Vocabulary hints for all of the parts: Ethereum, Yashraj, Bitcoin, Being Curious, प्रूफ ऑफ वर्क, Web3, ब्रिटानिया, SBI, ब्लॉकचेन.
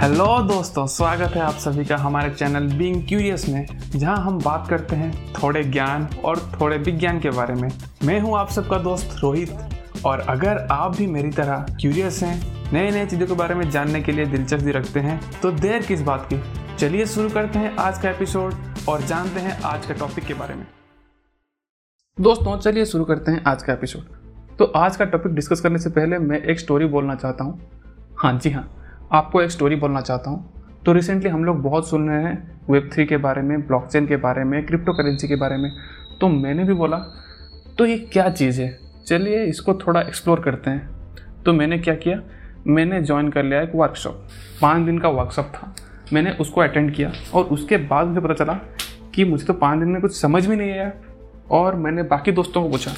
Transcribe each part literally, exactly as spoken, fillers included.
Hello दोस्तों, स्वागत है आप सभी का हमारे चैनल बीइंग क्यूरियस में, जहां हम बात करते हैं थोड़े ज्ञान और थोड़े विज्ञान के बारे में। मैं हूं आप सबका दोस्त रोहित, और अगर आप भी मेरी तरह क्यूरियस हैं, नए नए चीज़ों के बारे में जानने के लिए दिलचस्पी रखते हैं, तो देर किस बात की, चलिए शुरू करते हैं आज का एपिसोड और जानते हैं आज का टॉपिक के बारे में। दोस्तों चलिए शुरू करते हैं आज का एपिसोड। तो आज का टॉपिक डिस्कस करने से पहले मैं एक स्टोरी बोलना चाहता हूँ। हाँ जी हाँ, आपको एक स्टोरी बोलना चाहता हूँ। तो रिसेंटली हम लोग बहुत सुन रहे हैं वेब थ्री के बारे में, ब्लॉकचेन के बारे में, क्रिप्टो करेंसी के बारे में। तो मैंने भी बोला तो ये क्या चीज़ है, चलिए इसको थोड़ा एक्सप्लोर करते हैं। तो मैंने क्या किया, मैंने ज्वाइन कर लिया एक वर्कशॉप। पाँच दिन का वर्कशॉप था, मैंने उसको अटेंड किया और उसके बाद मुझे पता चला कि मुझे तो पाँच दिन में कुछ समझ में नहीं आया। और मैंने बाकी दोस्तों को पूछा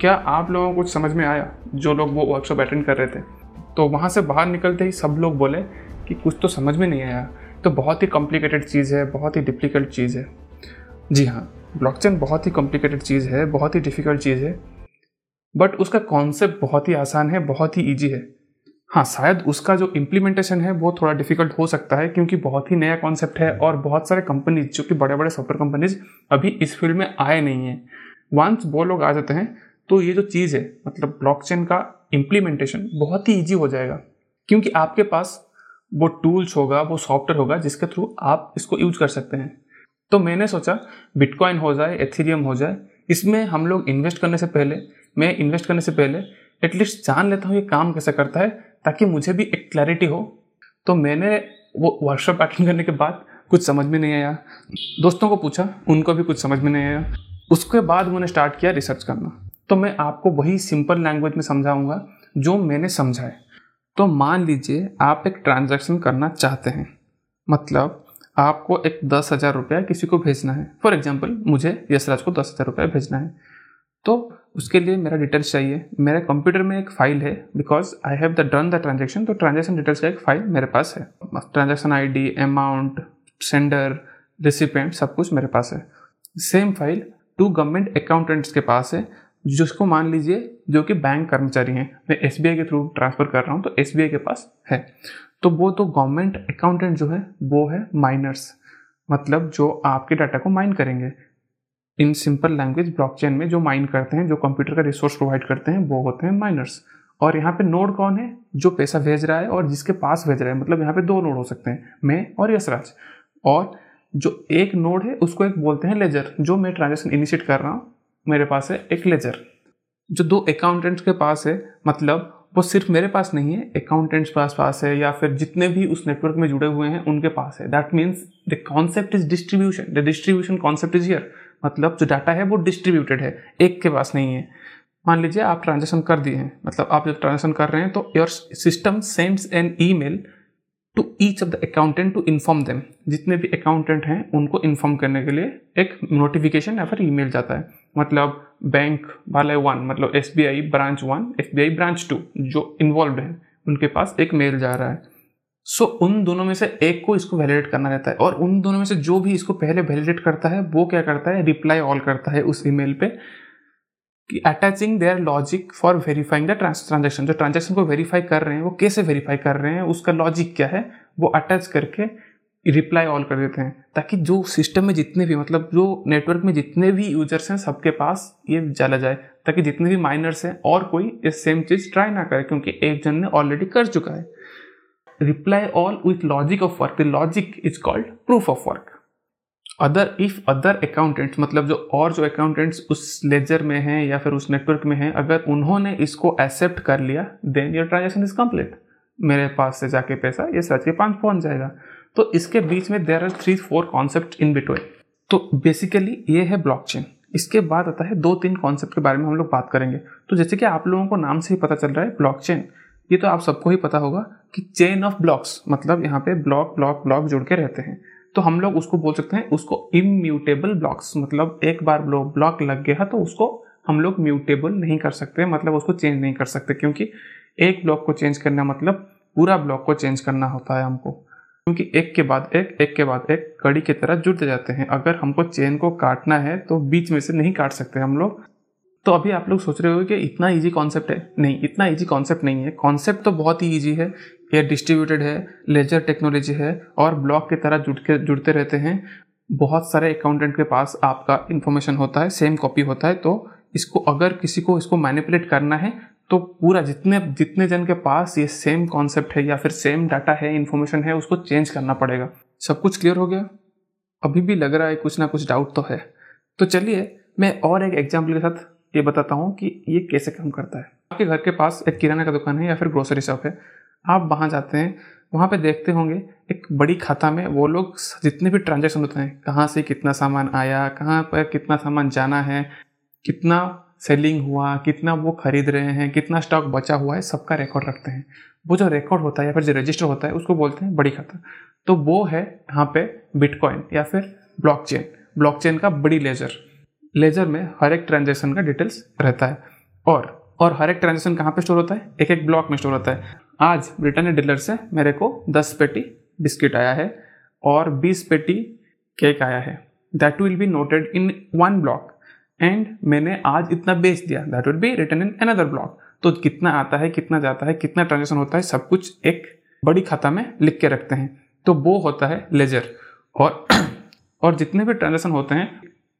क्या आप लोगों को कुछ समझ में आया, जो लोग वो वर्कशॉप अटेंड कर रहे थे। तो वहाँ से बाहर निकलते ही सब लोग बोले कि कुछ तो समझ में नहीं आया, तो बहुत ही कॉम्प्लिकेटेड चीज़ है, बहुत ही डिफिकल्ट चीज़ है। जी हाँ, ब्लॉकचेन बहुत ही कॉम्प्लिकेटेड चीज़ है, बहुत ही डिफ़िकल्ट चीज़ है, बट उसका कॉन्सेप्ट बहुत ही आसान है, बहुत ही ईजी है। हाँ, शायद उसका जो इम्प्लीमेंटेशन है वो थोड़ा डिफ़िकल्ट हो सकता है, क्योंकि बहुत ही नया कॉन्सेप्ट है और बहुत सारे कंपनीज जो कि बड़े बड़े सॉफ्टवेयर कंपनीज अभी इस फील्ड में आए नहीं हैं। वंस वो लोग आ जाते हैं तो ये जो चीज़ है, मतलब ब्लॉकचेन का इम्प्लीमेंटेशन बहुत ही ईजी हो जाएगा, क्योंकि आपके पास वो टूल्स होगा, वो सॉफ्टवेयर होगा जिसके थ्रू आप इसको यूज कर सकते हैं। तो मैंने सोचा बिटकॉइन हो जाए, एथेरियम हो जाए, इसमें हम लोग इन्वेस्ट करने से पहले, मैं इन्वेस्ट करने से पहले एटलीस्ट जान लेता हूँ ये काम कैसे करता है, ताकि मुझे भी एक क्लैरिटी हो। तो मैंने वो वर्कशॉप अटेंड करने के बाद कुछ समझ में नहीं आया, दोस्तों को पूछा, उनको भी कुछ समझ में नहीं आया। उसके बाद उन्होंने स्टार्ट किया रिसर्च करना। तो मैं आपको वही सिंपल लैंग्वेज में समझाऊंगा जो मैंने समझा है। तो मान लीजिए आप एक ट्रांजैक्शन करना चाहते हैं, मतलब आपको एक दस हज़ार रुपया किसी को भेजना है। फॉर एग्जांपल, मुझे यशराज को दस हज़ार रुपया भेजना है, तो उसके लिए मेरा डिटेल्स चाहिए। मेरे कंप्यूटर में एक फाइल है, because I have the done the transaction, तो ट्रांजेक्शन डिटेल्स का एक फाइल मेरे पास है। Transaction ID amount, sender, sender, recipient, सब कुछ मेरे पास है। Same file to government accountants के पास है, जिसको मान लीजिए जो कि बैंक कर्मचारी हैं, मैं एस बी आई के थ्रू ट्रांसफ़र कर रहा हूं, तो एस बी आई के पास है। तो वो तो गवर्नमेंट अकाउंटेंट जो है वो है माइनर्स, मतलब जो आपके डाटा को माइन करेंगे। इन सिंपल लैंग्वेज, ब्लॉकचेन में जो माइन करते हैं, जो कंप्यूटर का रिसोर्स प्रोवाइड करते हैं, वो होते हैं माइनर्स। और यहाँ पे नोड कौन है, जो पैसा भेज रहा है और जिसके पास भेज रहा है, मतलब यहाँ पे दो नोड हो सकते हैं, मैं और यशराज। और जो एक नोड है उसको एक बोलते हैं लेजर। जो मैं ट्रांजेक्शन इनिशिएट कर रहा हूँ, मेरे पास है एक लेजर, जो दो अकाउंटेंट्स के पास है, मतलब वो सिर्फ मेरे पास नहीं है, अकाउंटेंट्स पास पास है, या फिर जितने भी उस नेटवर्क में जुड़े हुए हैं उनके पास है। That means the concept is distribution, the distribution concept is here, मतलब जो डाटा है वो डिस्ट्रीब्यूटेड है, एक के पास नहीं है। मान लीजिए आप ट्रांजेक्शन कर दिए हैं, मतलब आप जब ट्रांजेक्शन कर रहे हैं तो your system sends an email to each of the accountant to inform them. जितने भी अकाउंटेंट हैं उनको इन्फॉर्म करने के लिए एक नोटिफिकेशन या फिर ईमेल जाता है, मतलब बैंक वाले वन, मतलब S B I branch one, S B I branch two जो इन्वॉल्व हैं उनके पास एक मेल जा रहा है। सो so, उन दोनों में से एक को इसको वैलिडेट करना रहता है, और उन दोनों में से जो भी इसको पहले वैलिडेट करता है वो क्या करता है, रिप्लाई ऑल करता है उस ईमेल पे कि attaching their logic for verifying the transaction. जो ट्रांजेक्शन को वेरीफाई कर रहे हैं वो कैसे वेरीफाई कर रहे हैं, उसका लॉजिक क्या है, वो अटैच करके रिप्लाई ऑल कर देते हैं, ताकि जो सिस्टम में जितने भी, मतलब जो नेटवर्क में जितने भी यूजर्स हैं सबके पास ये चला जाए, ताकि जितने भी माइनर्स हैं और कोई ये सेम चीज़ ट्राई ना करे, क्योंकि एक जन ने ऑलरेडी कर चुका है। Reply all with logic of work, the logic is called प्रूफ ऑफ वर्क। Other if other accountants, मतलब जो और जो अकाउंटेंट्स उस लेजर में हैं या फिर उस नेटवर्क में हैं, अगर उन्होंने इसको एक्सेप्ट कर लिया, then your transaction is complete. मेरे पास से जाके पैसा ये सच के पास पहुंच जाएगा। तो इसके बीच में there are three four concept in between. तो बेसिकली ये है ब्लॉकचेन। इसके बाद आता है दो तीन कॉन्सेप्ट के बारे में हम लोग बात करेंगे। तो जैसे कि आप लोगों को नाम से ही पता चल रहा है ब्लॉकचेन, ये तो आप सबको ही पता होगा कि चेन ऑफ ब्लॉक्स, मतलब यहाँ पे ब्लॉक ब्लॉक ब्लॉक जुड़ के रहते हैं, तो हम लोग उसको बोल सकते हैं, उसको इम्यूटेबल ब्लॉक्स, मतलब एक बार ब्लॉक लग गया तो उसको हम लोग म्यूटेबल नहीं कर सकते, मतलब उसको चेंज नहीं कर सकते, क्योंकि एक ब्लॉक को चेंज करना मतलब पूरा ब्लॉक को चेंज करना होता है हमको, क्योंकि एक के बाद एक, एक के बाद एक कड़ी की तरह जुड़ते जाते हैं। अगर हमको चेन को काटना है तो बीच में से नहीं काट सकते हम लोग। तो अभी आप लोग सोच रहे हो कि इतना इजी कॉन्सेप्ट है, नहीं, इतना इजी कॉन्सेप्ट नहीं है। कॉन्सेप्ट तो बहुत ही ईजी है, ये डिस्ट्रीब्यूटेड है, लेजर टेक्नोलॉजी है और ब्लॉक की तरह जुड़ के जुड़ते रहते हैं। बहुत सारे अकाउंटेंट के पास आपका इन्फॉर्मेशन होता है, सेम कॉपी होता है। तो इसको अगर किसी को इसको मैनिपुलेट करना है तो पूरा जितने जितने जन के पास ये सेम कॉन्सेप्ट है या फिर सेम डाटा है, इन्फॉर्मेशन है, उसको चेंज करना पड़ेगा। सब कुछ क्लियर हो गया? अभी भी लग रहा है कुछ ना कुछ डाउट तो है। तो चलिए मैं और एक एग्जाम्पल के साथ ये बताता हूँ कि ये कैसे काम करता है। आपके घर के पास एक किराना का दुकान है या फिर ग्रोसरी शॉप है। आप वहाँ जाते हैं, वहाँ पे देखते होंगे एक बड़ी खाता में वो लोग जितने भी ट्रांजैक्शन होते हैं, कहाँ से कितना सामान आया, कहाँ पर कितना सामान जाना है, कितना सेलिंग हुआ, कितना वो खरीद रहे हैं, कितना स्टॉक बचा हुआ है, सबका रिकॉर्ड रखते हैं। वो जो रिकॉर्ड होता है या फिर जो रजिस्टर होता है उसको बोलते हैं बड़ी खाता। तो वो है यहाँ पे बिटकॉइन या फिर ब्लॉकचेन। ब्लॉकचेन का बड़ी लेजर, लेजर में हर एक ट्रांजेक्शन का डिटेल्स रहता है और और हर एक ट्रांजेक्शन कहाँ पे स्टोर होता है, एक एक ब्लॉक में स्टोर होता है। आज ब्रिटानिया डीलर से मेरे को दस पेटी बिस्किट आया है और बीस पेटी केक आया है। That will be noted in one block and मैंने आज इतना बेच दिया, that will be written in another block. तो कितना आता है, कितना जाता है, कितना ट्रांजेक्शन होता है, सब कुछ एक बड़ी खाता में लिख के रखते हैं। तो वो होता है लेजर। और और जितने भी ट्रांजेक्शन होते हैं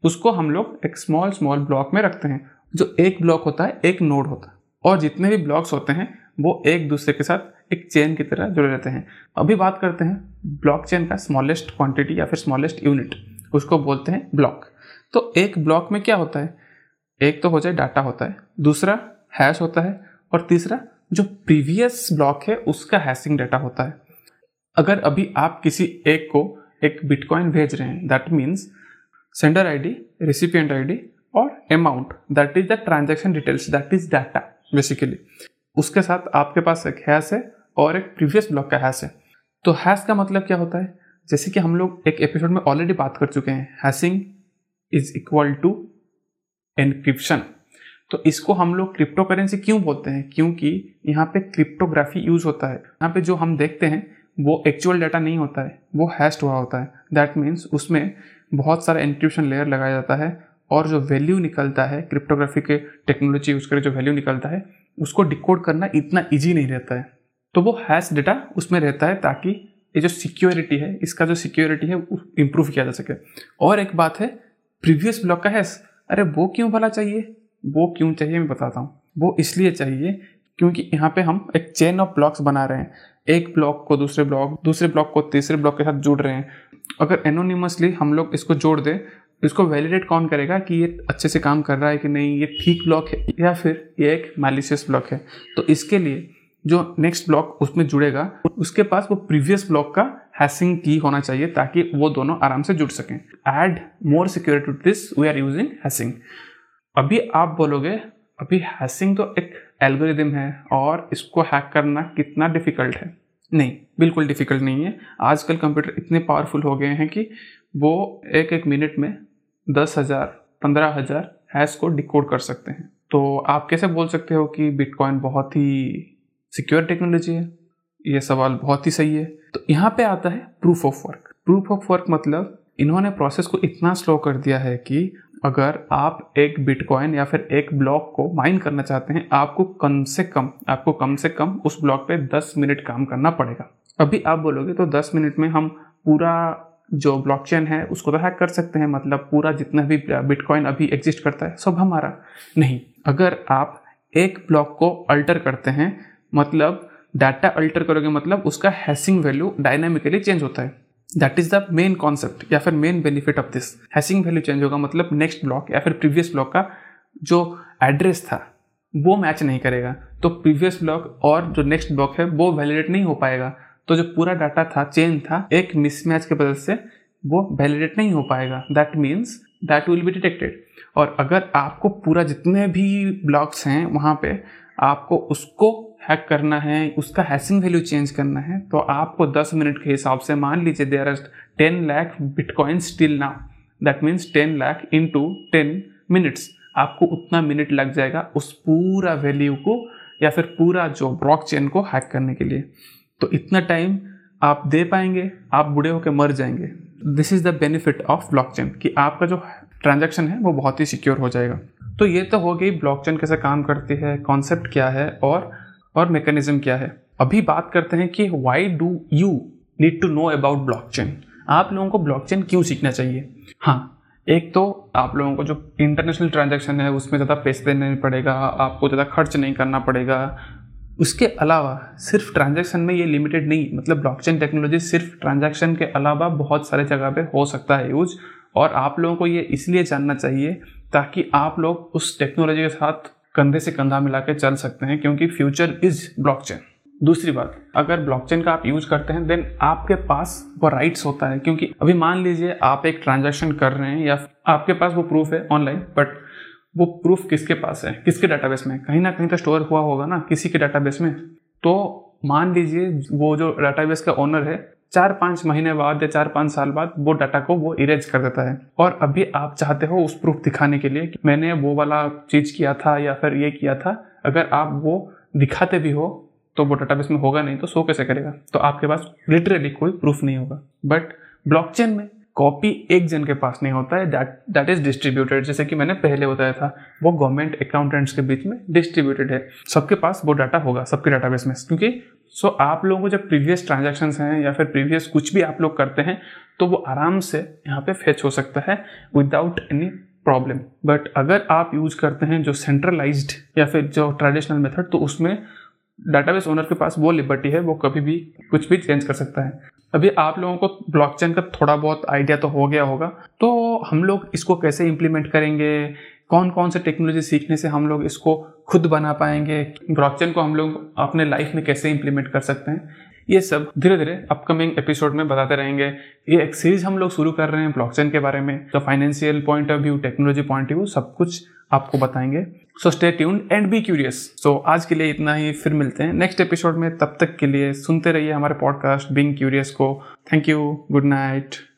उसको हम लोग एक स्मॉल स्मॉल ब्लॉक में रखते हैं। जो एक ब्लॉक होता है एक नोड होता है और जितने भी ब्लॉक्स होते हैं वो एक दूसरे के साथ एक चेन की तरह जुड़े रहते हैं। अभी बात करते हैं ब्लॉकचेन का स्मॉलेस्ट क्वांटिटी या फिर स्मॉलेस्ट यूनिट, उसको बोलते हैं ब्लॉक। तो एक ब्लॉक में क्या होता है, एक तो हो जाए डाटा होता है, दूसरा हैश होता है और तीसरा जो प्रीवियस ब्लॉक है उसका हैशिंग डाटा होता है। अगर अभी आप किसी एक को एक बिटकॉइन भेज रहे हैं, that means sender ID, recipient ID और amount, that is the transaction details, that is data basically. उसके साथ आपके पास एक हैश है और एक प्रीवियस ब्लॉक का हैश है। तो हैश का मतलब क्या होता है, जैसे कि हम लोग एक एपिसोड में ऑलरेडी बात कर चुके हैं, hashing is equal to encryption. तो इसको हम लोग क्रिप्टो करेंसी क्यों बोलते हैं, क्योंकि यहाँ पे क्रिप्टोग्राफी यूज होता है। यहाँ पे जो हम देखते हैं वो एक्चुअल डाटा नहीं होता है, वो हैश्ड हुआ होता है। दैट मीन्स उसमें बहुत सारा एनक्रिप्शन लेयर लगाया जाता है और जो वैल्यू निकलता है, क्रिप्टोग्राफी के टेक्नोलॉजी यूज करके जो वैल्यू निकलता है उसको डिकोड करना इतना इजी नहीं रहता है। तो वो हैश डाटा उसमें रहता है ताकि ये जो सिक्योरिटी है, इसका जो सिक्योरिटी है इम्प्रूव किया जा सके। और एक बात है प्रीवियस ब्लॉक का हैश, अरे वो क्यों भला चाहिए, वो क्यों चाहिए मैं बताता हूँ। वो इसलिए चाहिए क्योंकि यहाँ पे हम एक चेन ऑफ ब्लॉक्स बना रहे हैं, एक ब्लॉक को दूसरे ब्लॉक, दूसरे ब्लॉक को तीसरे ब्लॉक के साथ जोड़ रहे हैं। अगर एनोनिमसली हम लोग इसको जोड़ दें, इसको वैलिडेट कौन करेगा कि ये अच्छे से काम कर रहा है कि नहीं, ये ठीक ब्लॉक है या फिर ये एक मैलिशियस ब्लॉक है। तो इसके लिए जो नेक्स्ट ब्लॉक उसमें जुड़ेगा उसके पास वो प्रीवियस ब्लॉक का हैशिंग की होना चाहिए ताकि वो दोनों आराम से जुड़ सकें। Add more security to this, we are using hashing. अभी आप बोलोगे अभी हैशिंग तो एक एल्गोरिदम है और इसको हैक करना कितना डिफिकल्ट है। नहीं, बिल्कुल डिफिकल्ट नहीं है। आजकल कंप्यूटर इतने पावरफुल हो गए हैं कि वो एक एक मिनट में दस हज़ार पंद्रह हज़ार हैश को डिकोड कर सकते हैं। तो आप कैसे बोल सकते हो कि बिटकॉइन बहुत ही सिक्योर टेक्नोलॉजी है? ये सवाल बहुत ही सही है। तो यहाँ पे आता है प्रूफ ऑफ वर्क। प्रूफ ऑफ वर्क मतलब इन्होंने प्रोसेस को इतना स्लो कर दिया है कि अगर आप एक बिटकॉइन या फिर एक ब्लॉक को माइन करना चाहते हैं, आपको कम से कम आपको कम से कम उस ब्लॉक पे दस मिनट काम करना पड़ेगा। अभी आप बोलोगे तो दस मिनट में हम पूरा जो ब्लॉकचेन है उसको तो हैक कर सकते हैं, मतलब पूरा जितना भी बिटकॉइन अभी एग्जिस्ट करता है सब हमारा। नहीं, अगर आप एक ब्लॉक को अल्टर करते हैं, मतलब डाटा अल्टर करोगे, मतलब उसका हैशिंग वैल्यू डायनामिकली चेंज होता है। That is the main concept या फिर main benefit of this. Hashing value change होगा मतलब नेक्स्ट ब्लॉक या फिर प्रीवियस ब्लॉक का जो एड्रेस था वो मैच नहीं करेगा, तो प्रीवियस ब्लॉक और जो नेक्स्ट ब्लॉक है वो वैलिडेट नहीं हो पाएगा। तो जो पूरा डाटा था, चेन था, एक मिसमैच के वजह से वो वैलिडेट नहीं हो पाएगा। That means that will be detected. और अगर आपको पूरा जितने भी ब्लॉक्स हैं वहाँ पे आपको उसको हैक करना है, उसका हैशिंग वैल्यू चेंज करना है, तो आपको दस मिनट के हिसाब से मान लीजिए there are ten lakh bitcoin still now, that means ten lakh into ten minutes, आपको उतना मिनट लग जाएगा उस पूरा वैल्यू को या फिर पूरा जो ब्लॉकचेन को हैक करने के लिए। तो इतना टाइम आप दे पाएंगे? आप बूढ़े होकर मर जाएंगे। This is the benefit of ब्लॉकचेन कि आपका जो ट्रांजैक्शन है वो बहुत ही सिक्योर हो जाएगा। तो ये तो हो गई ब्लॉकचेन कैसे काम करती है, कॉन्सेप्ट क्या है और और मैकेनिज्म क्या है। अभी बात करते हैं कि why do you need to know about ब्लॉकचेन। आप लोगों को ब्लॉकचेन क्यों सीखना चाहिए? हाँ, एक तो आप लोगों को जो इंटरनेशनल ट्रांजैक्शन है उसमें ज़्यादा पैसे देने नहीं पड़ेगा, आपको ज़्यादा खर्च नहीं करना पड़ेगा। उसके अलावा सिर्फ ट्रांजैक्शन में ये लिमिटेड नहीं, मतलब ब्लॉकचेन टेक्नोलॉजी सिर्फ ट्रांजैक्शन के अलावा बहुत सारे जगह पे हो सकता है यूज। और आप लोगों को ये इसलिए जानना चाहिए ताकि आप लोग उस टेक्नोलॉजी के साथ कंधे से कंधा मिला के चल सकते हैं, क्योंकि फ्यूचर इज़ ब्लॉकचेन। दूसरी बात, अगर ब्लॉकचेन का आप यूज करते हैं देन आपके पास वो राइट्स होता है, क्योंकि अभी मान लीजिए आप एक ट्रांजैक्शन कर रहे हैं या आपके पास वो प्रूफ है ऑनलाइन, बट वो प्रूफ किसके पास है, किसके डाटाबेस में, कहीं ना कहीं तो स्टोर हुआ होगा ना किसी के डाटाबेस में। तो मान लीजिए वो जो डाटाबेस का ओनर है चार पाँच महीने बाद या चार पाँच साल बाद वो डाटा को वो इरेज कर देता है, और अभी आप चाहते हो उस प्रूफ दिखाने के लिए कि मैंने वो वाला चीज़ किया था या फिर ये किया था, अगर आप वो दिखाते भी हो तो वो डाटाबेस में होगा नहीं, तो शो कैसे करेगा? तो आपके पास लिटरली कोई प्रूफ नहीं होगा। बट ब्लॉकचेन में कॉपी एक जन के पास नहीं होता है, दैट इज डिस्ट्रीब्यूटेड, जैसे कि मैंने पहले बताया था, वो गवर्नमेंट अकाउंटेंट्स के बीच में डिस्ट्रीब्यूटेड है, सबके पास वो डाटा होगा सबके डाटाबेस में। क्योंकि सो आप लोगों को जब प्रीवियस ट्रांजैक्शंस हैं या फिर प्रीवियस कुछ भी आप लोग करते हैं तो वो आराम से यहाँ पे फेच हो सकता है विदाउट एनी प्रॉब्लम। बट अगर आप यूज करते हैं जो सेंट्रलाइज्ड या फिर जो ट्रेडिशनल मेथड, तो उसमें डाटाबेस ओनर के पास वो लिबर्टी है, वो कभी भी कुछ भी चेंज कर सकता है। अभी आप लोगों को ब्लॉकचेन का थोड़ा बहुत आइडिया तो हो गया होगा, तो हम लोग इसको कैसे इम्प्लीमेंट करेंगे, कौन कौन से टेक्नोलॉजी सीखने से हम लोग इसको खुद बना पाएंगे, ब्लॉकचेन को हम लोग अपने लाइफ में कैसे इम्प्लीमेंट कर सकते हैं, ये सब धीरे धीरे अपकमिंग एपिसोड में बताते रहेंगे। ये एक सीरीज हम लोग शुरू कर रहे हैं ब्लॉकचेन के बारे में, तो financial point of view, technology point of view, सब कुछ आपको बताएंगे। So stay tuned and be curious. सो आज के लिए इतना ही, फिर मिलते हैं नेक्स्ट एपिसोड में, तब तक के लिए सुनते रहिए हमारे पॉडकास्ट बीइंग क्यूरियस को। Thank you, good night.